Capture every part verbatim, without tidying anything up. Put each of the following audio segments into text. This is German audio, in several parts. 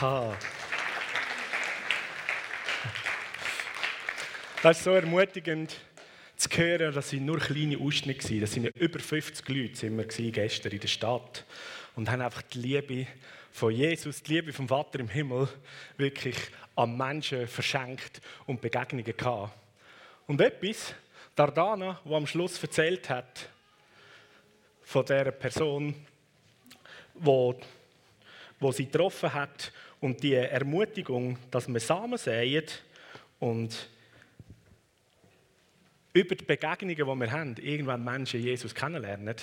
Aha. Das ist so ermutigend zu hören, dass sie nur kleine Ausschnitte waren. Das waren über fünfzig Leute gestern in der Stadt und haben einfach die Liebe von Jesus, die Liebe vom Vater im Himmel wirklich an Menschen verschenkt und Begegnungen gehabt. Und etwas, die Ardana, die am Schluss erzählt hat, von dieser Person, die, die sie getroffen hat und die Ermutigung, dass man Samen säet und über die Begegnungen, die wir haben, irgendwann Menschen Jesus kennenlernen.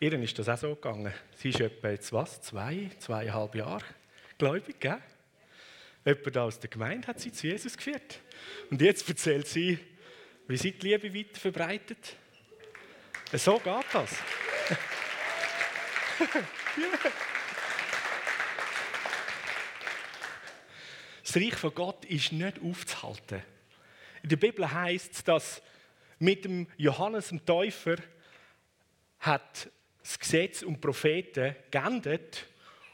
Ihr ist das auch so gegangen. Sie ist etwa jetzt was, zwei, zweieinhalb Jahre gläubig, gell? Jemand aus der Gemeinde hat sie zu Jesus geführt. Und jetzt erzählt sie, wie sie die Liebe weiter verbreitet. So geht das. Das Reich von Gott ist nicht aufzuhalten. In der Bibel heisst es, dass mit dem Johannes dem Täufer hat das Gesetz und die Propheten geendet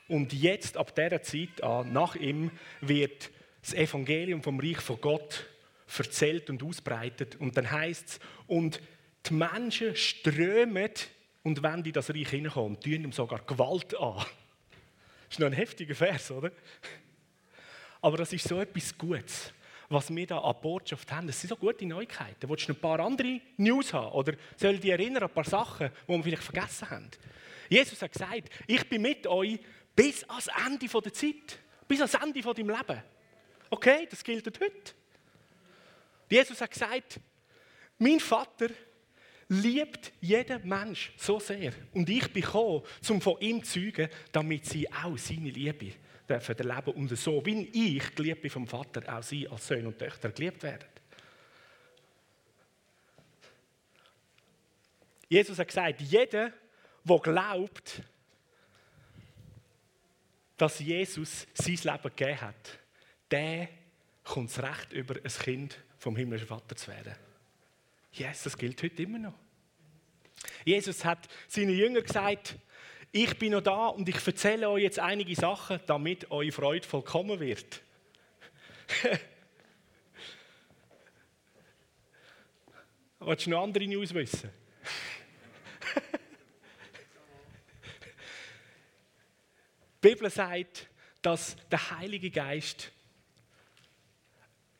und jetzt, ab dieser Zeit an, nach ihm, wird das Evangelium vom Reich von Gott erzählt und ausbreitet. Und dann heisst es, und die Menschen strömen und wenn die das Reich hineinkommen, tun ihm sogar Gewalt an. Das ist noch ein heftiger Vers, oder? Aber das ist so etwas Gutes, was wir hier an Botschaft haben. Das sind so gute Neuigkeiten. Willst du ein paar andere News haben? Oder soll ich dich erinnern an ein paar Sachen, die wir vielleicht vergessen haben? Jesus hat gesagt, ich bin mit euch bis ans Ende der Zeit. Bis ans Ende deines Lebens. Okay, das gilt heute. Jesus hat gesagt, mein Vater liebt jeden Mensch so sehr. Und ich bin gekommen, um von ihm zu zeugen, damit sie auch seine Liebe dürfen erleben. Und so, wie ich geliebt bin vom Vater, auch sie als Söhne und Töchter geliebt werden. Jesus hat gesagt, jeder, der glaubt, dass Jesus sein Leben gegeben hat, der kommt das Recht über, ein Kind vom himmlischen Vater zu werden. Yes, das gilt heute immer noch. Jesus hat seinen Jüngern gesagt, ich bin noch da und ich erzähle euch jetzt einige Sachen, damit eure Freude vollkommen wird. Willst du noch andere News wissen? Die Bibel sagt, dass der Heilige Geist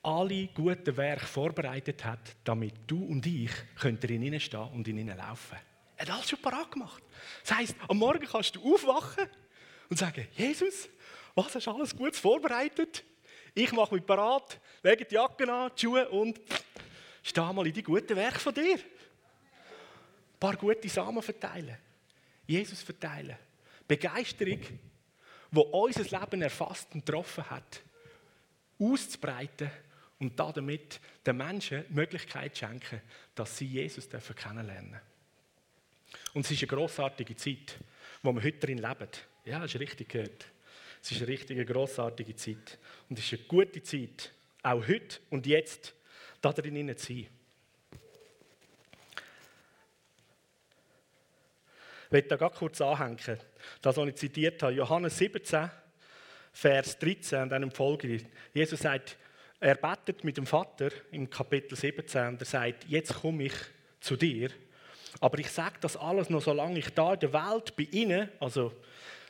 alle guten Werke vorbereitet hat, damit du und ich könnt in ihnen stehen und in ihnen laufen. Er hat alles schon parat gemacht. Das heisst, am Morgen kannst du aufwachen und sagen, Jesus, was hast du alles Gutes vorbereitet? Ich mache mich parat, lege die Jacke an, die Schuhe und stehe mal in die guten Werke von dir. Ein paar gute Samen verteilen. Jesus verteilen. Begeisterung, die unser Leben erfasst und getroffen hat, auszubreiten und damit den Menschen die Möglichkeit schenken, dass sie Jesus kennenlernen dürfen. Und es ist eine grossartige Zeit, in der wir heute drin leben. Ja, das ist richtig gehört. Es ist eine richtige, grossartige Zeit. Und es ist eine gute Zeit, auch heute und jetzt, da drin zu sein. Ich möchte da ganz kurz anhängen, das, was ich zitiert habe, Johannes siebzehn, Vers dreizehn und dann im Folgenden. Jesus sagt, er betet mit dem Vater im Kapitel siebzehn und er sagt, jetzt komme ich zu dir, aber ich sage das alles noch, solange ich da in der Welt bei ihnen, also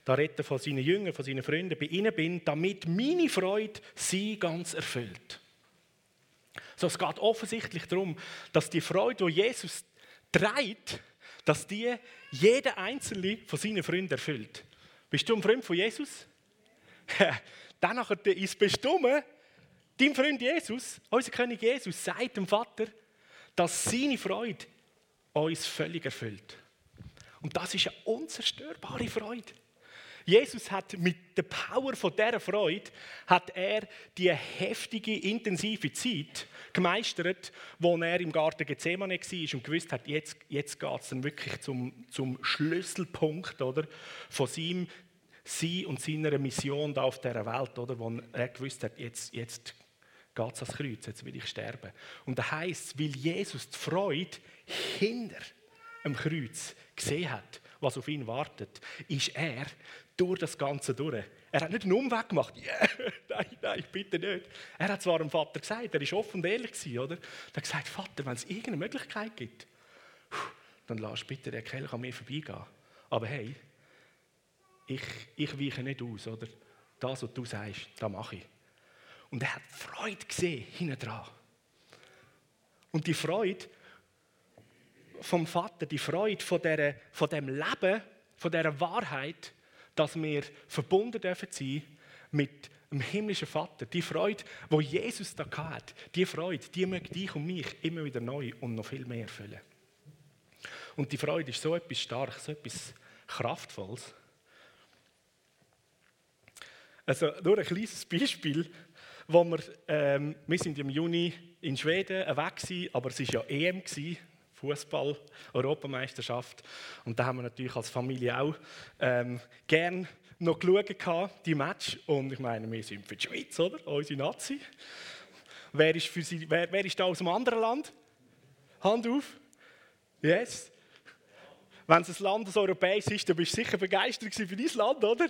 da redet er von seinen Jüngern, von seinen Freunden, bei ihnen bin, damit meine Freude sie ganz erfüllt. So, es geht offensichtlich darum, dass die Freude, die Jesus trägt, dass die jeder Einzelne von seinen Freunden erfüllt. Bist du ein Freund von Jesus? Dann ist bestimmt, dein Freund Jesus, unser König Jesus, sagt dem Vater, dass seine Freude uns völlig erfüllt. Und das ist eine unzerstörbare Freude. Jesus hat mit der Power von dieser Freude hat er die heftige, intensive Zeit gemeistert, wo er im Garten Gethsemane war und gewusst hat, jetzt, jetzt geht es dann wirklich zum, zum Schlüsselpunkt, oder, von seinem Sie und seiner Mission da auf dieser Welt, oder, wo er gewusst hat, jetzt, jetzt geht es ans Kreuz, jetzt will ich sterben. Und das heisst, weil Jesus die Freude hinter dem Kreuz gesehen hat, was auf ihn wartet, ist er durch das Ganze durch. Er hat nicht einen Umweg gemacht. Yeah, nein, nein, bitte nicht. Er hat zwar dem Vater gesagt, er war offen und ehrlich gewesen, oder? Er hat gesagt, Vater, wenn es irgendeine Möglichkeit gibt, dann lass bitte den Kelch an mir vorbeigehen. Aber hey, ich, ich weiche nicht aus, oder? Das, was du sagst, das mache ich. Und er hat Freude gesehen, hinten dran. Und die Freude vom Vater, die Freude von, dieser, von dem Leben, von dieser Wahrheit, dass wir verbunden dürfen sein mit dem himmlischen Vater. Die Freude, die Jesus da hatte, die Freude, die möchte dich und mich immer wieder neu und noch viel mehr erfüllen. Und die Freude ist so etwas Starkes, so etwas Kraftvolles. Also nur ein kleines Beispiel, wo wir, ähm, wir sind im Juni in Schweden weg, aber es war ja E M, Fußball, Europameisterschaft. Und da haben wir natürlich als Familie auch ähm, gern noch geschaut, die Match. Und ich meine, wir sind für die Schweiz, oder? Unsere Nazi. Wer ist, für sie, wer, wer ist da aus dem anderen Land? Hand auf. Yes. Wenn es ein Land, das europäisch ist, dann bist du sicher begeistert für dein Land, oder?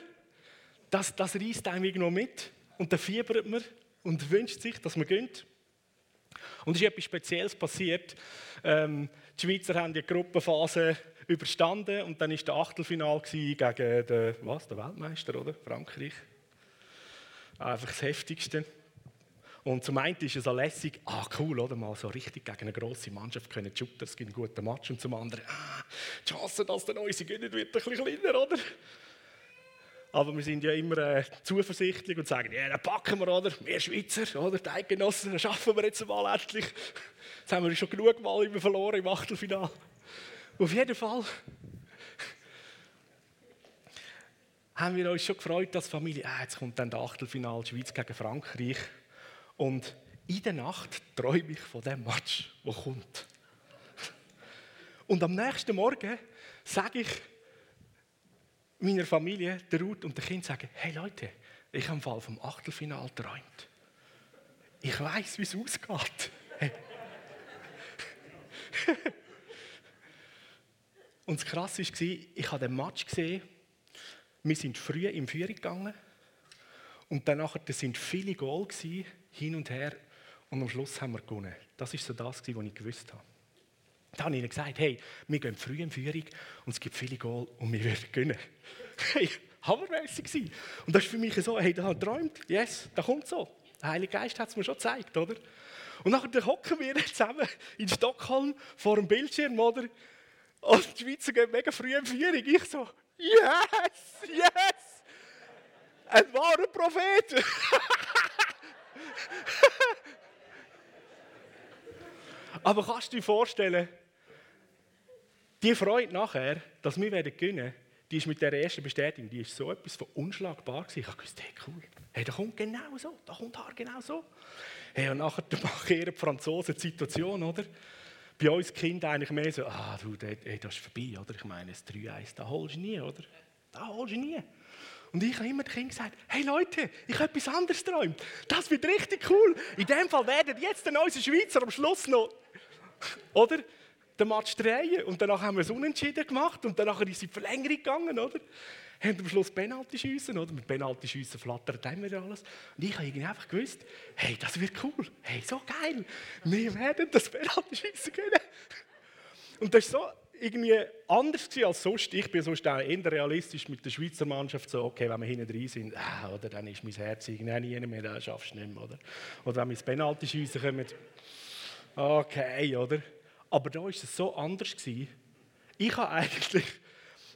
Das, das reisst einem irgendwo mit. Und dann fiebert man und wünscht sich, dass man gönnt. Und es ist etwas Spezielles passiert. Ähm, die Schweizer haben die Gruppenphase überstanden und dann war das Achtelfinale gegen den, was, den Weltmeister, oder? Frankreich. Einfach das Heftigste. Und zum einen ist es auch lässig, ah cool, oder? Mal so richtig gegen eine grosse Mannschaft können shooten, es gibt einen guten Match. Und zum anderen, ah, die Chance, dass der Neue gewinnt, wird ein bisschen kleiner, oder? Aber wir sind ja immer äh, zuversichtlich und sagen, ja, dann packen wir, oder? Wir Schweizer, oder? Die Eidgenossen, dann schaffen wir jetzt mal endlich. Jetzt haben wir schon genug Mal immer verloren im Achtelfinale. Auf jeden Fall haben wir uns schon gefreut, dass die Familie, ah, jetzt kommt dann das Achtelfinale, Schweiz gegen Frankreich. Und in der Nacht träume ich von dem Match, der kommt. Und am nächsten Morgen sage ich meiner Familie, der Ruth und den Kindern sagen, hey Leute, ich habe im Fall vom Achtelfinal geträumt. Ich weiss, wie es ausgeht. Hey. Und das Krasse war, ich habe den Match gesehen, wir sind früh in Führung gegangen und danach waren viele Goal hin und her und am Schluss haben wir gewonnen. Das war so das, was ich gewusst habe. Da habe ich ihnen gesagt, hey, wir gehen früh in Führung und es gibt viele Goal und wir würden gewinnen. Hey, hammermässig gewesen. Und das ist für mich so, hey, da hat geträumt, yes, da kommt so. Der Heilige Geist hat es mir schon gezeigt, oder? Und nachher hocken wir zusammen in Stockholm vor dem Bildschirm, oder? Und die Schweizer gehen mega früh in Führung. Ich so, yes, yes, ein wahrer Prophet. Aber kannst du dir vorstellen, die Freude nachher, dass wir gewinnen werden, die ist mit der ersten Bestätigung, die ist so etwas von unschlagbar gewesen. Ich habe gewusst, hey, cool, hey, da kommt genau so, da kommt genau so. Hey, und nachher markieren die Franzosen die Situation, oder? Bei uns Kinder eigentlich mehr so, ah, du, hey, das ist vorbei, oder? Ich meine, das drei eins, das holst du nie, oder? Das holst du nie. Und ich habe immer den Kindern gesagt, hey Leute, ich habe etwas anderes geträumt. Das wird richtig cool. In dem Fall werden jetzt der neue Schweizer am Schluss noch, oder? Den Match drehen und danach haben wir es unentschieden gemacht und danach ist die Verlängerung gegangen, oder? Wir haben am Schluss Penalty schiessen, oder? Mit Penalty schiessen flattert immer alles. Und ich habe irgendwie einfach gewusst, hey, das wird cool, hey, so geil, wir werden das Penalty schiessen können. Und das ist so irgendwie anders als sonst. Ich bin sonst auch eher realistisch mit der Schweizer Mannschaft. So, okay, wenn wir hinten drin sind, ah, oder, dann ist mein Herz irgendwie nie mehr, das schaffst du nicht mehr, oder? Oder wenn wir ins Penalty schiessen kommen, okay, oder? Aber da war es so anders. Ich hatte eigentlich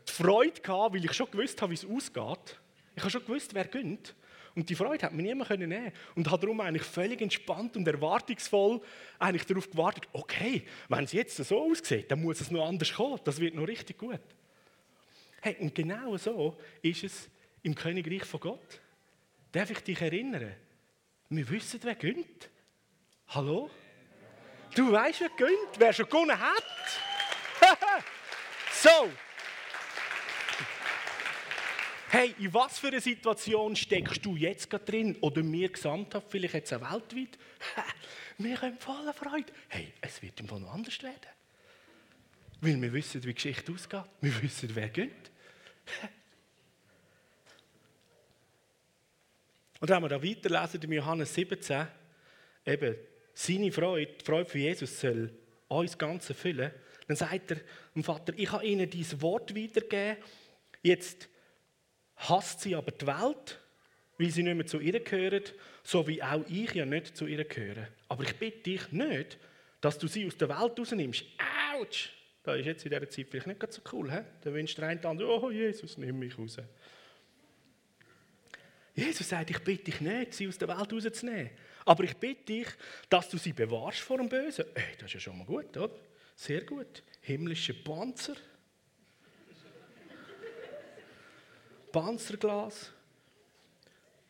die Freude, weil ich schon gewusst habe, wie es ausgeht. Ich habe schon gewusst, wer gewinnt. Und die Freude konnte mir niemand nehmen. Und habe darum eigentlich völlig entspannt und erwartungsvoll eigentlich darauf gewartet, okay, wenn es jetzt so aussieht, dann muss es noch anders kommen. Das wird noch richtig gut. Hey, und genau so ist es im Königreich von Gott. Darf ich dich erinnern? Wir wissen, wer gewinnt. Hallo? Du weißt, wer gewinnt, wer schon gewonnen hat. So. Hey, in was für einer Situation steckst du jetzt gerade drin? Oder wir gesamthaft, vielleicht jetzt auch weltweit? Wir können voller Freude. Hey, es wird im Fall noch anders werden. Weil wir wissen, wie die Geschichte ausgeht. Wir wissen, wer gewinnt. Und wenn wir da weiterlesen in Johannes siebzehn, eben seine Freude, die Freude für Jesus soll uns ganz erfüllen, dann sagt er dem Vater, ich habe ihnen dein Wort weitergegeben, jetzt hasst sie aber die Welt, weil sie nicht mehr zu ihr gehören, so wie auch ich ja nicht zu ihr gehöre. Aber ich bitte dich nicht, dass du sie aus der Welt rausnimmst. Autsch! Das ist jetzt in dieser Zeit vielleicht nicht so cool. He? Dann wünscht der eine oder andere, oh Jesus, nimm mich raus. Jesus sagt, ich bitte dich nicht, sie aus der Welt rauszunehmen. Aber ich bitte dich, dass du sie bewahrst vor dem Bösen. Ey, das ist ja schon mal gut, oder? Sehr gut. Himmlische Panzer. Panzerglas.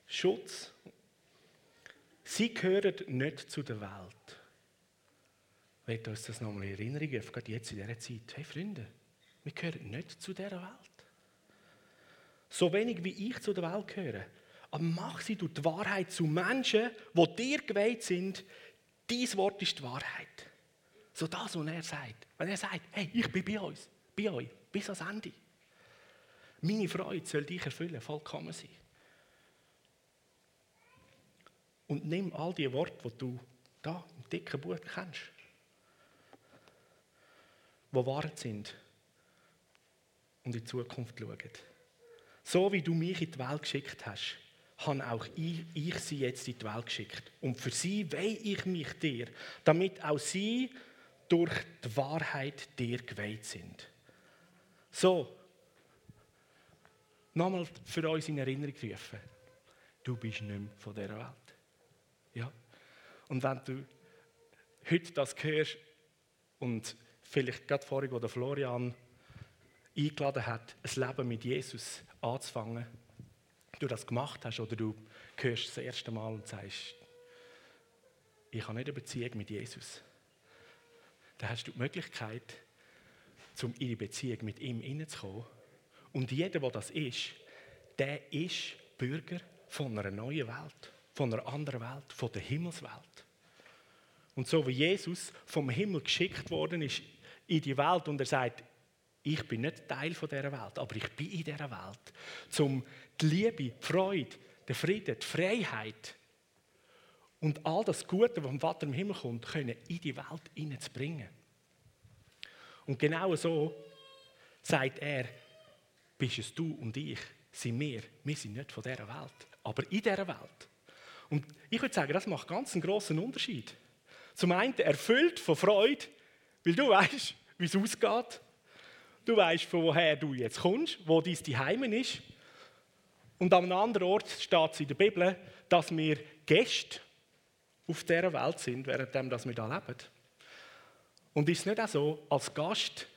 Schutz. Sie gehören nicht zu der Welt. Wollt uns das nochmal in Erinnerung rufen, gerade jetzt in dieser Zeit. Hey Freunde, wir gehören nicht zu dieser Welt. So wenig wie ich zu der Welt gehöre. Aber mach sie durch die Wahrheit zu Menschen, die dir geweiht sind. Dein Wort ist die Wahrheit. So das, was er sagt. Wenn er sagt, hey, ich bin bei uns, bei euch, bis ans Ende. Meine Freude soll dich erfüllen, vollkommen sein. Und nimm all die Worte, die du da im dicken Buch kennst, die wahr sind und in die Zukunft schauen. So wie du mich in die Welt geschickt hast, habe auch ich, ich sie jetzt in die Welt geschickt. Und für sie weihe ich mich dir, damit auch sie durch die Wahrheit dir geweiht sind. So, nochmal für uns in Erinnerung rufen, du bist nicht mehr von dieser Welt. Ja. Und wenn du heute das hörst und vielleicht gerade vorhin, wo der Florian eingeladen hat, ein Leben mit Jesus anzufangen, du das gemacht hast oder du hörst das erste Mal und sagst, ich habe nicht eine Beziehung mit Jesus, dann hast du die Möglichkeit, um in die Beziehung mit ihm hineinzukommen. Und jeder, der das ist, der ist Bürger von einer neuen Welt. Von einer anderen Welt, von der Himmelswelt. Und so wie Jesus vom Himmel geschickt worden ist in die Welt und er sagt, ich bin nicht Teil von dieser Welt, aber ich bin in dieser Welt, um die Liebe, die Freude, den Frieden, die Freiheit und all das Gute, was vom Vater im Himmel kommt, können in die Welt hineinzubringen. Und genau so sagt er, bist es du und ich, sind wir, wir sind nicht von dieser Welt, aber in dieser Welt. Und ich würde sagen, das macht ganz einen grossen Unterschied. Zum einen erfüllt von Freude, weil du weißt, wie es ausgeht. Du weißt, von woher du jetzt kommst, wo dein Zuhause ist. Und an einem anderen Ort steht es in der Bibel, dass wir Gäste auf dieser Welt sind, währenddem wir hier leben. Und ist es nicht auch so, als Gast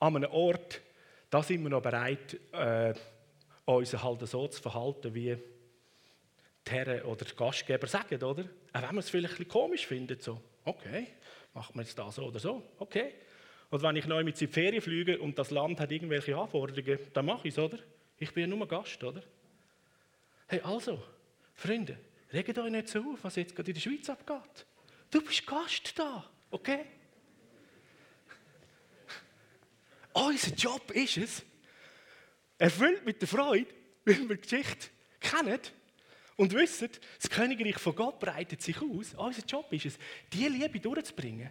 an einem Ort, da sind wir noch bereit, äh, uns halt so zu verhalten, wie die Herren oder die Gastgeber sagen, oder? Auch wenn man es vielleicht ein bisschen komisch findet, so, okay, machen wir jetzt das so oder so, okay. Und wenn ich neu mit in die Ferien fliege und das Land hat irgendwelche Anforderungen, dann mache ich es, oder? Ich bin ja nur Gast, oder? Hey, also, Freunde, regt euch nicht so auf, was jetzt gerade in der Schweiz abgeht. Du bist Gast da, okay? Unser Job ist es, erfüllt mit der Freude, weil wir die Geschichte kennen, und wissen, das Königreich von Gott breitet sich aus. Unser Job ist es, diese Liebe durchzubringen.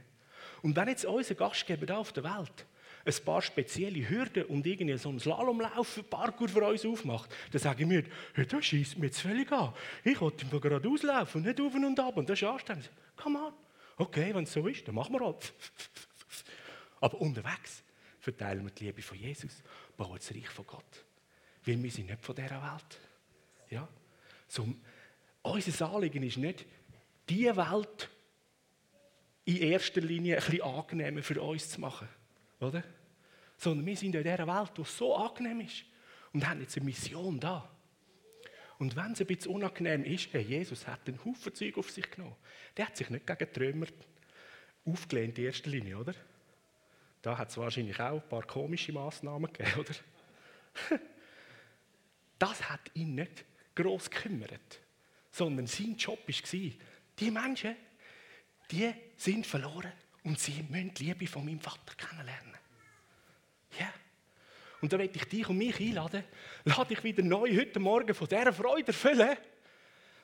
Und wenn jetzt unser Gastgeber da auf der Welt ein paar spezielle Hürden und irgendwie so einen Slalomlauf, Parkour für uns aufmacht, dann sagen wir, hey, das scheisst mir jetzt völlig an. Ich wollte immer gerade auslaufen und nicht auf und ab. Und das ist anstrengend. Come on. Okay, wenn es so ist, dann machen wir halt. Aber unterwegs verteilen wir die Liebe von Jesus, bauen das Reich von Gott. Weil wir sind nicht von dieser Welt. Ja? So, unser Anliegen ist nicht, diese Welt in erster Linie ein bisschen angenehmer für uns zu machen, oder? Sondern wir sind in dieser Welt, die so angenehm ist und haben jetzt eine Mission da. Und wenn es ein bisschen unangenehm ist, hey, Jesus hat einen Haufen Zeug auf sich genommen. Der hat sich nicht gegen die Römer aufgelehnt in erster Linie, oder? Da hat es wahrscheinlich auch ein paar komische Massnahmen gegeben, oder? Das hat ihn nicht gross gekümmert, sondern sein Job war, die Menschen, die sind verloren und sie müssen die Liebe von meinem Vater kennenlernen. Ja. Yeah. Und da möchte ich dich und mich einladen, lade dich wieder neu heute Morgen von dieser Freude erfüllen,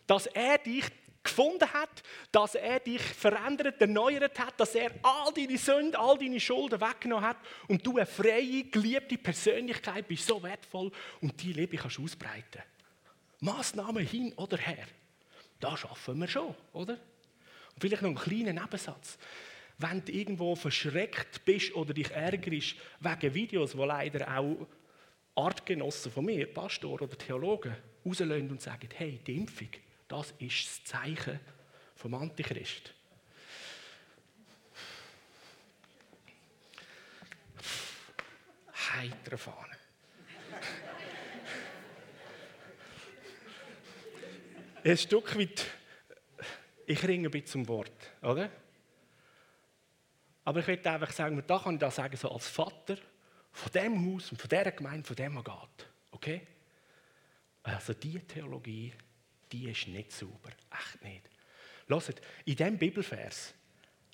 dass er dich gefunden hat, dass er dich verändert, erneuert hat, dass er all deine Sünden, all deine Schulden weggenommen hat und du eine freie, geliebte Persönlichkeit bist, so wertvoll und die Liebe kannst du ausbreiten. Massnahmen hin oder her, da schaffen wir schon, oder? Und vielleicht noch einen kleinen Nebensatz. Wenn du irgendwo verschreckt bist oder dich ärgerst wegen Videos, die leider auch Artgenossen von mir, Pastor oder Theologen, rauslösen und sagen, hey, die Impfung, das ist das Zeichen vom Antichrist. Heitere Fahne. Ein Stück weit, ich ringe ein bisschen um Wort, oder? Aber ich möchte einfach sagen, da kann ich das sagen, so als Vater von diesem Haus und von dieser Gemeinde, von dem man geht. Okay? Also diese Theologie, die ist nicht sauber. Echt nicht. Hört, in diesem Bibelvers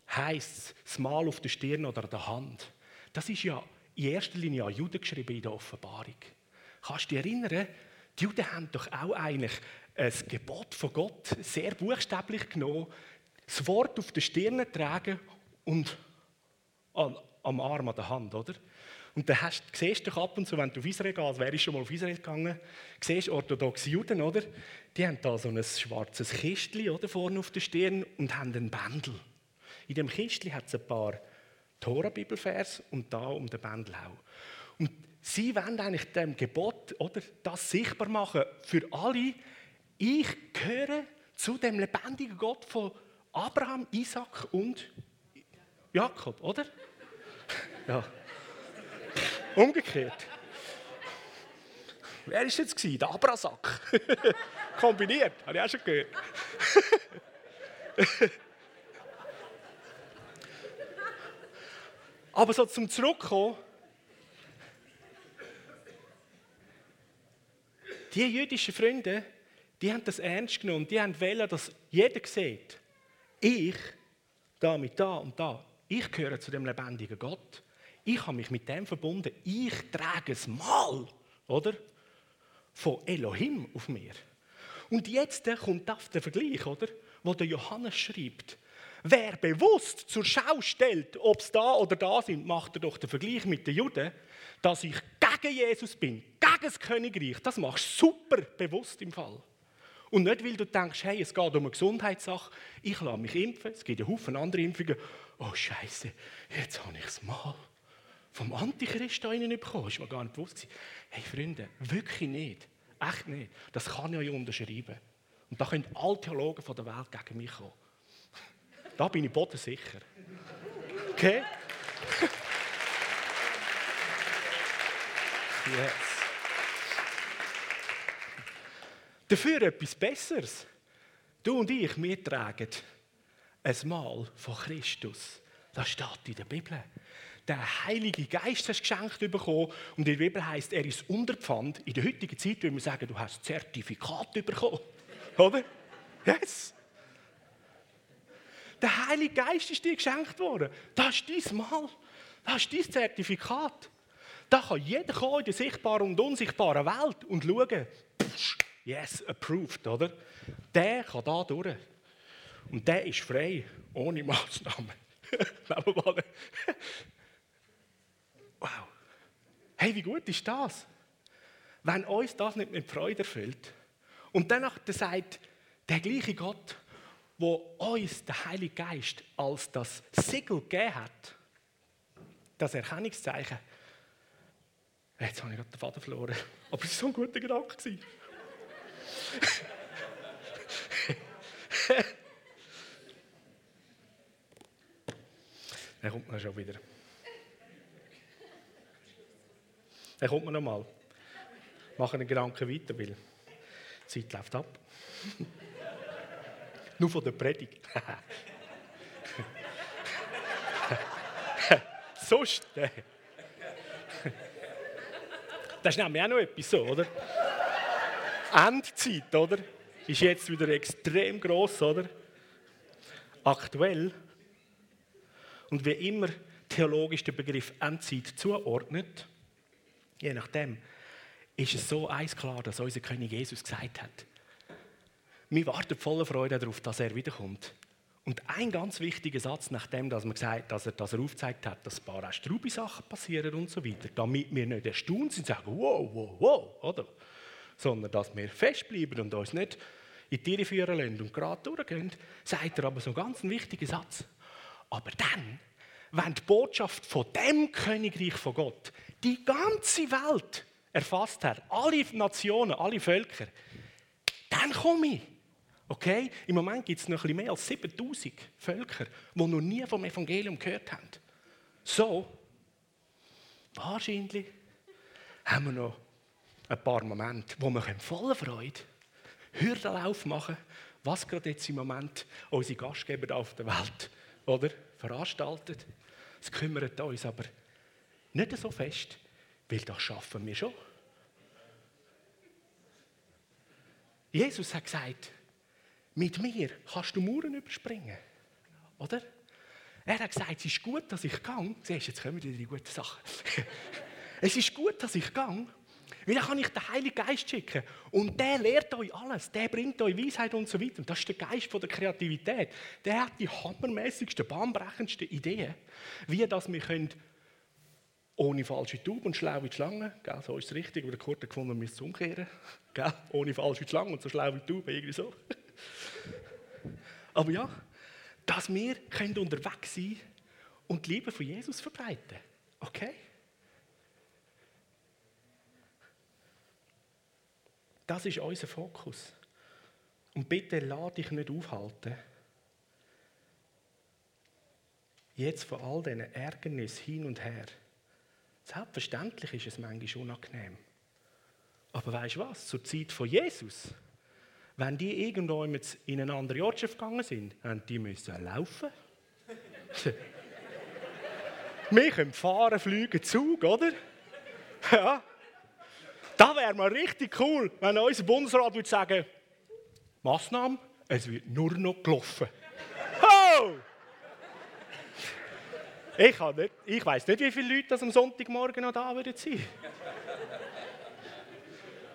heisst es, das Mal auf der Stirn oder an der Hand. Das ist ja in erster Linie an Juden geschrieben in der Offenbarung. Kannst du dich erinnern, die Juden haben doch auch eigentlich ein Gebot von Gott sehr buchstäblich genommen, das Wort auf der Stirn tragen und an, am Arm, an der Hand, oder? Und dann hast, siehst du dich ab und zu, wenn du auf Israel gehst, wer ist schon mal auf Israel gegangen, siehst orthodoxe Juden, oder? Die haben da so ein schwarzes Kistchen, oder, vorne auf der Stirn und haben einen Bändel. In diesem Kistchen hat es ein paar Tora-Bibelverse und da um den Bändel auch. Und sie wollen eigentlich dem Gebot, oder, das sichtbar machen für alle. Ich gehöre zu dem lebendigen Gott von Abraham, Isaak und Jakob, oder? Ja. Umgekehrt. Wer war es jetzt? Der Abrasack. Kombiniert, habe ich auch schon gehört. Aber so zum Zurückkommen. Die jüdischen Freunde, die haben das ernst genommen. Die haben wollen, dass jeder sieht, ich, da mit da und da, ich gehöre zu dem lebendigen Gott. Ich habe mich mit dem verbunden. Ich trage es mal, oder? Von Elohim auf mir. Und jetzt kommt auf der Vergleich, oder? Wo der Johannes schreibt. Wer bewusst zur Schau stellt, ob es da oder da sind, macht er doch den Vergleich mit den Juden, dass ich gegen Jesus bin, gegen das Königreich. Das machst du super bewusst im Fall. Und nicht, weil du denkst, hey, es geht um eine Gesundheitssache, ich lasse mich impfen, es gibt einen Haufen andere Impfungen. Oh Scheiße, jetzt habe ich es mal vom Antichrist da innen bekommen. Das war mir gar nicht bewusst. Hey Freunde, wirklich nicht. Echt nicht. Das kann ich euch unterschreiben. Und da können alle Theologen von der Welt gegen mich kommen. Da bin ich bodensicher. Okay? Yes. Dafür etwas Besseres. Du und ich, wir tragen ein Mal von Christus. Das steht in der Bibel. Der Heilige Geist hast du geschenkt bekommen. Und in der Bibel heisst, er ist Unterpfand. In der heutigen Zeit würde man sagen, du hast ein Zertifikat bekommen. Oder? Yes! Der Heilige Geist ist dir geschenkt worden. Das ist dein Mal. Das ist dein Zertifikat. Da kann jeder kommen in der sichtbaren und unsichtbaren Welt und schauen. Yes, approved, oder? Der kann da durch. Und der ist frei, ohne Maßnahmen. Wow. Hey, wie gut ist das? Wenn uns das nicht mit Freude erfüllt und danach sagt der gleiche Gott, der uns den Heiligen Geist als das Siegel gegeben hat, das Erkennungszeichen. Jetzt habe ich gerade den Faden verloren, aber es war so ein guter Gedanke. Dann kommt man schon wieder. Dann kommt man nochmal. Machen den Gedanken weiter, weil die Zeit läuft ab. Nur von der Predigt. Sonst. Äh. Das ist nämlich auch noch etwas so, oder? Endzeit, oder? Ist jetzt wieder extrem gross, oder? Aktuell. Und wie immer theologisch der Begriff Endzeit zuordnet, je nachdem, ist es so eisklar, dass unser König Jesus gesagt hat, wir warten voller Freude darauf, dass er wiederkommt. Und ein ganz wichtiger Satz, nachdem dass man gesagt, dass er, dass er aufgezeigt hat, dass ein paar strube Sachen passieren und so weiter, damit wir nicht erstaunt sind und sagen, wow, wow, wow, oder? Sondern dass wir festbleiben und uns nicht in die Tiere führen lassen und gerade durchgehen, sagt er aber so einen ganz wichtigen Satz. Aber dann, wenn die Botschaft von dem Königreich von Gott die ganze Welt erfasst hat, alle Nationen, alle Völker, dann komme ich. Okay? Im Moment gibt es noch ein bisschen mehr als siebentausend Völker, die noch nie vom Evangelium gehört haben. So, wahrscheinlich haben wir noch ein paar Momente, wo wir voller Freude Hürdenlauf machen können, was gerade jetzt im Moment unsere Gastgeber auf der Welt oder, veranstaltet. Es kümmert uns aber nicht so fest, weil das schaffen wir schon. Jesus hat gesagt, mit mir kannst du Mauern überspringen. Oder? Er hat gesagt, es ist gut, dass ich gehe. Siehst du, jetzt kommen wieder die guten Sachen. Es ist gut, dass ich gehe, weil dann kann ich den Heiligen Geist schicken. Und der lehrt euch alles. Der bringt euch Weisheit und so weiter. Und das ist der Geist von der Kreativität. Der hat die hammermäßigsten, bahnbrechendsten Ideen, wie dass wir können, ohne falsche Tauben und schlaue Schlangen, gell, so ist es richtig, aber der Kurt hat gefunden, wir müssen es umkehren. Gell, ohne falsche Schlangen und so schlaue Tauben, irgendwie so. Aber ja, dass wir können unterwegs sein und die Liebe von Jesus verbreiten. Okay? Das ist unser Fokus. Und bitte lass dich nicht aufhalten. Jetzt von all diesen Ärgernissen hin und her. Selbstverständlich ist es manchmal unangenehm. Aber weißt du was? Zur Zeit von Jesus, wenn die irgendwo in eine andere Ortschaft gegangen sind, haben die müssen laufen. Wir können fahren, fliegen, Zug, oder? Ja. Das wäre mal richtig cool, wenn unser Bundesrat würde sagen, Massnahmen, es wird nur noch gelaufen. Oh! Ich, nicht, ich weiss nicht, wie viele Leute das am Sonntagmorgen noch da würden sein.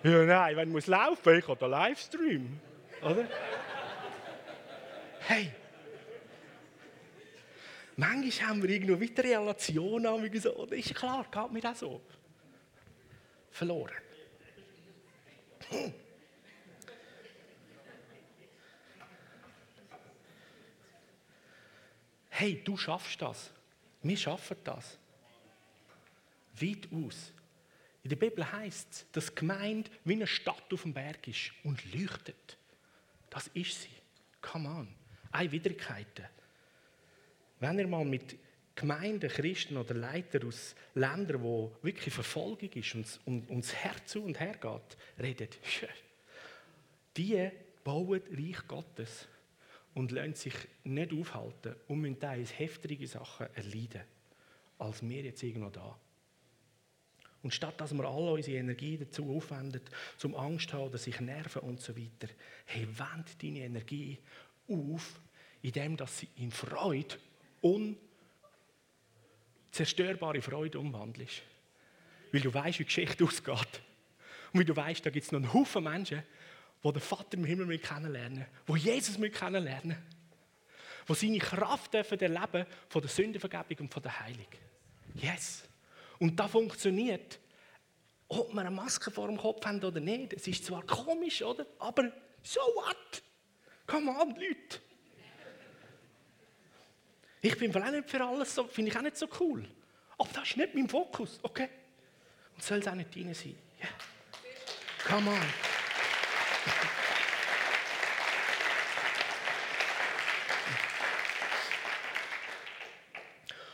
Ja, nein, wenn man laufen muss, ich habe einen Livestream. Oder? Hey! Manchmal haben wir irgendwo wieder Relationen, wie so, das ist klar, geht mir das so. Verloren. Hm. Hey, du schaffst das. Wir schaffen das. Weit aus. In der Bibel heisst es, dass die Gemeinde wie eine Stadt auf dem Berg ist und leuchtet. Das ist sie. Come on. Eine Widrigkeiten. Wenn ihr mal mit Gemeinden, Christen oder Leiter aus Ländern, wo wirklich Verfolgung ist und, und, und das Herz zu und her geht, redet, die bauen Reich Gottes und lassen sich nicht aufhalten und müssen teils heftige Sachen erleiden, als wir jetzt irgendwo da. Und statt dass wir alle unsere Energie dazu aufwenden, zum Angst zu haben oder sich nerven und so weiter, hey, wende deine Energie auf, indem dass sie in Freude und zerstörbare Freude umwandelst. Weil du weißt, wie die Geschichte ausgeht. Und weil du weißt, da gibt es noch einen Haufen Menschen, die den Vater im Himmel kennenlernen, die Jesus kennenlernen, die seine Kraft erleben von der Sündenvergebung und von der Heilung. Yes! Und das funktioniert, ob wir eine Maske vor dem Kopf haben oder nicht. Es ist zwar komisch, oder? Aber so what? Come on, Leute! Ich bin auch nicht für alles so, finde ich auch nicht so cool. Aber das ist nicht mein Fokus, okay? Und soll es auch nicht drin sein. Yeah. Come on.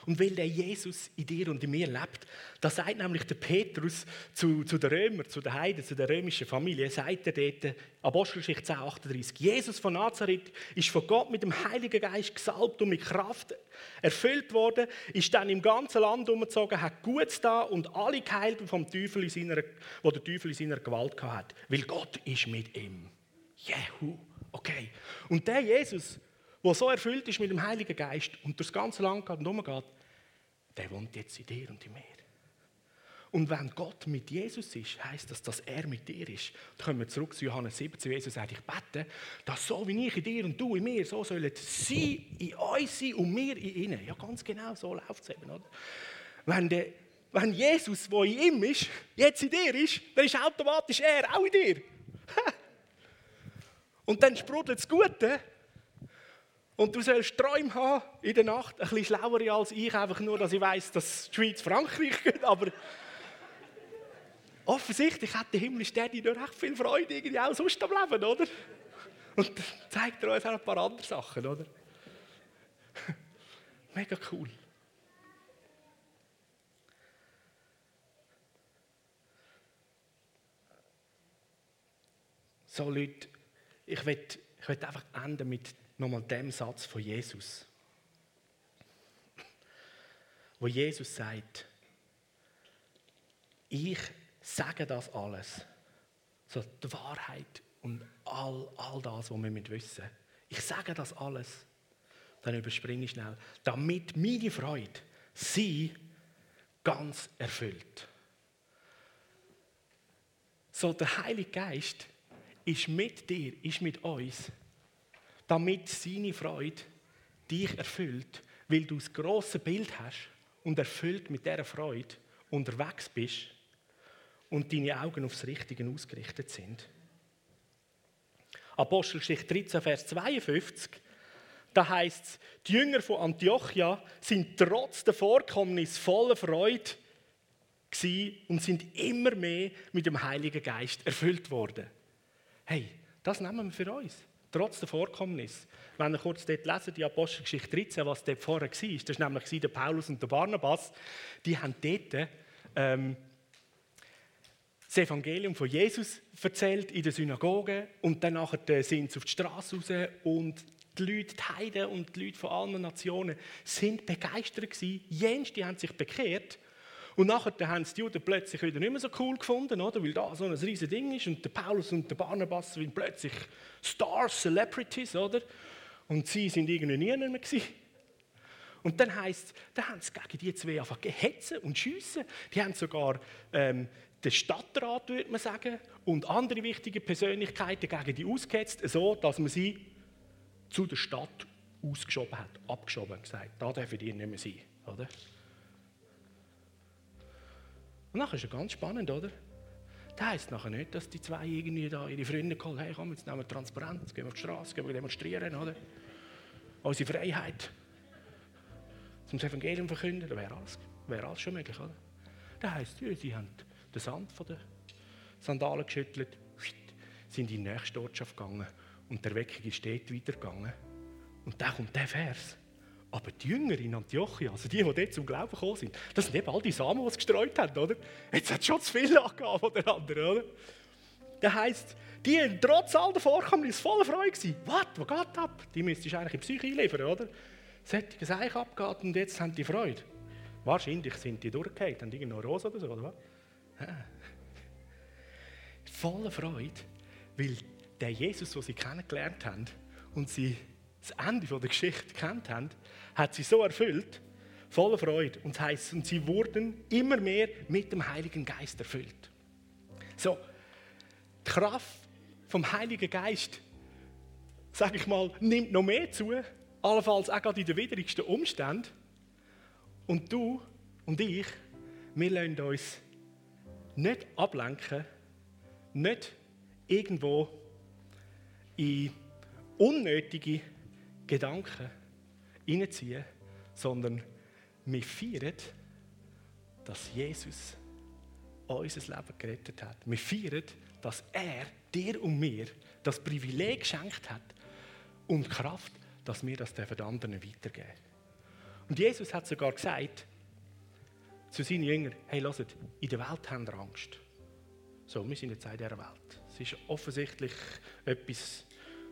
Und weil der Jesus in dir und in mir lebt, das sagt nämlich der Petrus zu, zu den Römern, zu den Heiden, zu der römischen Familie, sagt er dort, Apostelgeschichte zehn achtunddreißig, Jesus von Nazareth ist von Gott mit dem Heiligen Geist gesalbt und mit Kraft erfüllt worden, ist dann im ganzen Land umgezogen, hat Gutes da und alle geheilt, vom Teufel in seiner, wo der Teufel in seiner Gewalt hatte. Weil Gott ist mit ihm. Jehu, okay. Und der Jesus, der so erfüllt ist mit dem Heiligen Geist und durchs ganze Land geht und umgeht, der wohnt jetzt in dir und in mir. Und wenn Gott mit Jesus ist, heisst das, dass er mit dir ist. Dann kommen wir zurück zu Johannes siebzehn, Jesus sagt, ich bete, dass so wie ich in dir und du in mir, so sollen sie in euch sein und wir in ihnen. Ja, ganz genau, so läuft es eben, oder? Wenn, der, wenn Jesus, der in ihm ist, jetzt in dir ist, dann ist automatisch er auch in dir. Und dann sprudelt das Gute. Und du sollst Träume haben in der Nacht, ein bisschen schlauere als ich, einfach nur, dass ich weiss, dass die Schweiz Frankreich geht, aber offensichtlich hat der himmlische Daddy noch recht viel Freude irgendwie auch sonst am Leben, oder? Und zeigt er uns auch ein paar andere Sachen, oder? Mega cool. So Leute, ich will, ich will einfach enden mit nochmal dem Satz von Jesus, wo Jesus sagt, ich sage das alles, so die Wahrheit und all, all das, was wir wissen müssen. Ich sage das alles, dann überspringe ich schnell, damit meine Freude sie ganz erfüllt. So der Heilige Geist ist mit dir, ist mit uns, damit seine Freude dich erfüllt, weil du das grosse Bild hast und erfüllt mit dieser Freude unterwegs bist und deine Augen aufs Richtige ausgerichtet sind. Apostelgeschichte dreizehn, Vers zweiundfünfzig, da heisst es, die Jünger von Antiochia sind trotz der Vorkommnis voller Freude gewesen und sind immer mehr mit dem Heiligen Geist erfüllt worden. Hey, das nehmen wir für uns. Trotz der Vorkommnis. Wenn wir kurz dort lesen, die Apostelgeschichte dreizehn, was dort vorher war, das war nämlich der Paulus und der Barnabas, die haben dort ähm, das Evangelium von Jesus erzählt in der Synagoge und dann nachher sind sie auf die Straße raus und die Leute, die Heiden und die Leute von allen Nationen sind begeistert gewesen. Jens, die haben sich bekehrt. Und nachher haben die Juden plötzlich wieder nicht mehr so cool gefunden, oder? Weil da so ein riesiges Ding ist und der Paulus und der Barnabas sind plötzlich Stars, Celebrities, oder? Und sie sind irgendwie nie mehr gewesen. Und dann heisst es, dann haben sie gegen die zwei einfach gehetzen und schiessen. Die haben sogar ähm, den Stadtrat, würde man sagen, und andere wichtige Persönlichkeiten gegen die ausgehetzt, so dass man sie zu der Stadt ausgeschoben hat, abgeschoben und gesagt, da dürfen die nicht mehr sein, oder? Und nachher ist ja ganz spannend, oder? Das heisst nachher nicht, dass die zwei irgendwie da ihre Freunde geholt haben, hey, komm, jetzt nehmen wir Transparenz, gehen wir auf die Straße, gehen wir demonstrieren, oder? Unsere Freiheit. Zum Evangelium verkünden, das wäre alles, wäre alles schon möglich, oder? Das heisst, ja, sie haben den Sand von den Sandalen geschüttelt, sind in die nächste Ortschaft gegangen und der Erweckung ist dort weitergegangen. Und dann kommt der Vers. Aber die Jünger in Antiochia, also die, die dort zum Glauben gekommen sind, das sind eben all die Samen, die sie gestreut haben, oder? Jetzt hat es schon zu viel angegeben von den anderen, oder? Das heisst, die waren trotz all der Vorkommnisse voller Freude. Was? Was geht ab? Die müsstest du eigentlich in die Psyche einliefern, oder? Sollte es eigentlich abgeht und jetzt haben die Freude. Wahrscheinlich sind die durchgefallen, haben irgendeine Rose oder so, oder was? Ja. Voller Freude, weil der Jesus, den sie kennengelernt haben und sie das Ende der Geschichte gekannt haben, hat sie so erfüllt, voller Freude. Und das heisst, und sie wurden immer mehr mit dem Heiligen Geist erfüllt. So, die Kraft vom Heiligen Geist, sage ich mal, nimmt noch mehr zu, allenfalls auch gerade in den widrigsten Umständen. Und du und ich, wir lassen uns nicht ablenken, nicht irgendwo in unnötige Gedanken hineinziehen, sondern wir feiern, dass Jesus unser Leben gerettet hat. Wir feiern, dass er dir und mir das Privileg geschenkt hat und Kraft, dass wir das den anderen weitergeben. Und Jesus hat sogar gesagt zu seinen Jüngern, hey, hört, in der Welt haben wir Angst. So, wir sind jetzt in dieser Welt. Es ist offensichtlich etwas,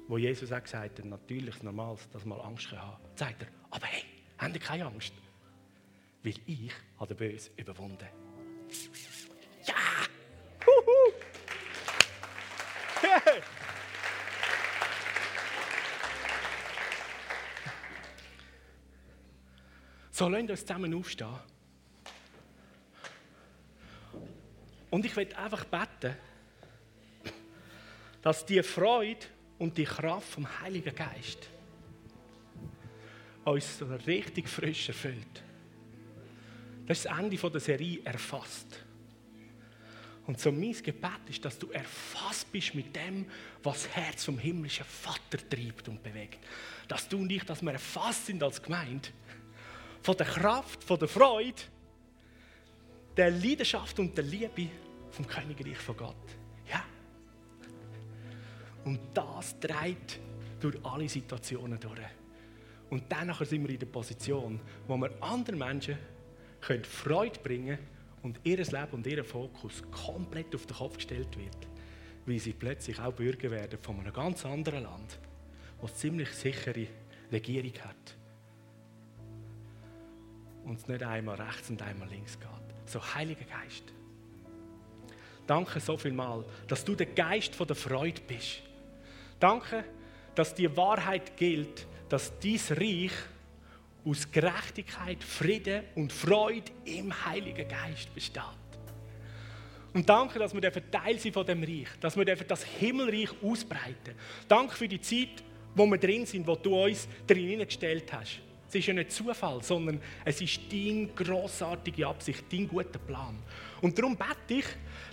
wo Jesus auch gesagt hat, natürlich normal, dass man Angst haben kann, sagt er, aber hey, habt ihr keine Angst? Weil ich habe den Bösen überwunden. Ja! Huhu! Hey! So, lasst uns zusammen aufstehen Und ich möchte einfach beten, dass die Freude und die Kraft vom Heiligen Geist uns so richtig frisch erfüllt. Das ist das Ende der Serie «Erfasst». Und so mein Gebet ist, dass du erfasst bist mit dem, was das Herz vom himmlischen Vater treibt und bewegt. Dass du und ich, dass wir erfasst sind als Gemeinde von der Kraft, von der Freude, der Leidenschaft und der Liebe vom Königreich von Gott. Ja. Und das trägt durch alle Situationen durch. Und dann sind wir in der Position, wo wir anderen Menschen Freude bringen können, und ihr Leben und ihr Fokus komplett auf den Kopf gestellt wird, weil sie plötzlich auch Bürger werden von einem ganz anderen Land, das eine ziemlich sichere Regierung hat und es nicht einmal rechts und einmal links geht. So, Heiliger Geist, danke so vielmal, dass du der Geist von der Freude bist. Danke, dass die Wahrheit gilt, dass dein Reich aus Gerechtigkeit, Frieden und Freude im Heiligen Geist besteht. Und danke, dass wir Teil sind von diesem Reich, dass wir das Himmelreich ausbreiten dürfen. Danke für die Zeit, wo wir drin sind, wo du uns drin hineingestellt hast. Es ist ja nicht Zufall, sondern es ist deine grossartige Absicht, dein guter Plan. Und darum bete ich,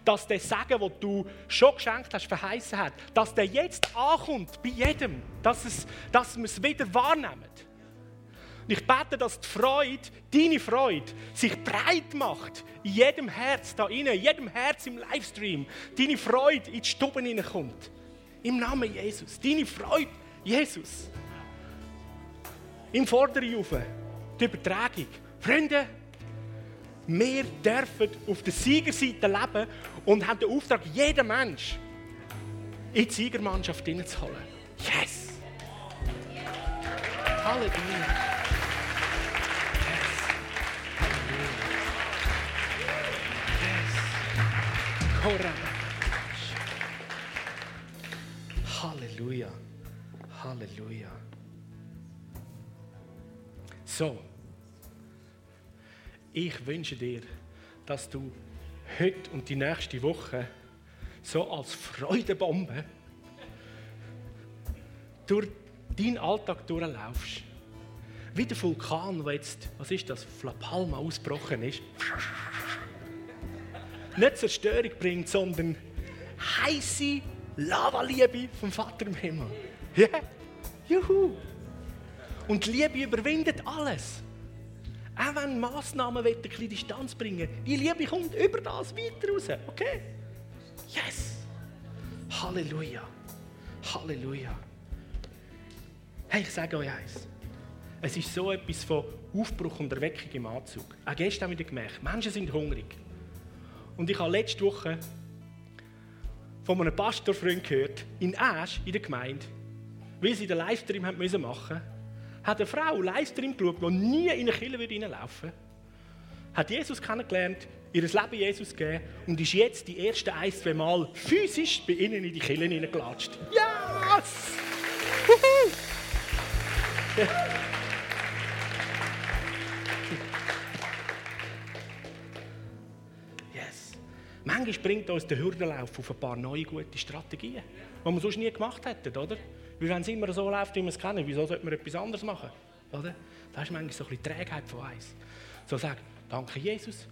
dass der Segen, den du schon geschenkt hast, verheißen hat, dass der jetzt ankommt bei jedem, dass, es, dass wir es wieder wahrnehmen. Ich bete, dass die Freude, deine Freude, sich breit macht in jedem Herz da inne, in jedem Herz im Livestream. Deine Freude in die Stube hineinkommt. Im Namen Jesus. Deine Freude, Jesus. Im Vorderen rauf, die Übertragung. Freunde, wir dürfen auf der Siegerseite leben und haben den Auftrag, jeden Menschen in die Siegermannschaft hineinzuholen. Yes! Halleluja! Halleluja, Halleluja. So, ich wünsche dir, dass du heute und die nächste Woche so als Freudebombe durch deinen Alltag durchlaufst. Wie der Vulkan, der jetzt, was ist das, La Palma ausgebrochen ist. Nicht Zerstörung bringt, sondern heisse Lavaliebe vom Vater im Himmel. Ja, yeah. Juhu! Und die Liebe überwindet alles. Auch wenn Massnahmen ein bisschen Distanz bringen, die Liebe kommt über das weiter raus. Okay? Yes! Halleluja! Halleluja! Hey, ich sage euch eins. Es ist so etwas von Aufbruch und Erweckung im Anzug. Auch gestern haben wir gemerkt, Menschen sind hungrig. Und ich habe letzte Woche von einem Pastorfreund gehört, in Äsch, in der Gemeinde, weil sie den Livestream machen mussten, hat eine Frau einen Livestream geschaut, die nie in eine Kirche reinlaufen würde, hat Jesus kennengelernt, ihr Leben Jesus gegeben und ist jetzt die ersten ein, zwei Mal physisch bei ihnen in die Kirche hineingelatscht. Yes! Manchmal bringt uns der Hürdenlauf auf ein paar neue, gute Strategien, die wir sonst nie gemacht hätten, oder? Weil wenn es immer so läuft, wie wir es kennen, wieso sollte man etwas anderes machen, oder? Das ist manchmal so ein bisschen Trägheit von uns. So sag, danke Jesus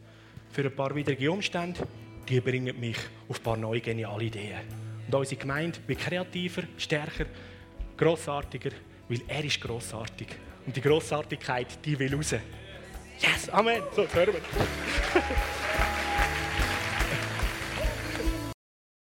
für ein paar widrige Umstände, die bringen mich auf ein paar neue, geniale Ideen. Und unsere Gemeinde wird kreativer, stärker, grossartiger, weil er ist grossartig. Und die Grossartigkeit, die will raus. Yes, Amen! So, hören wir.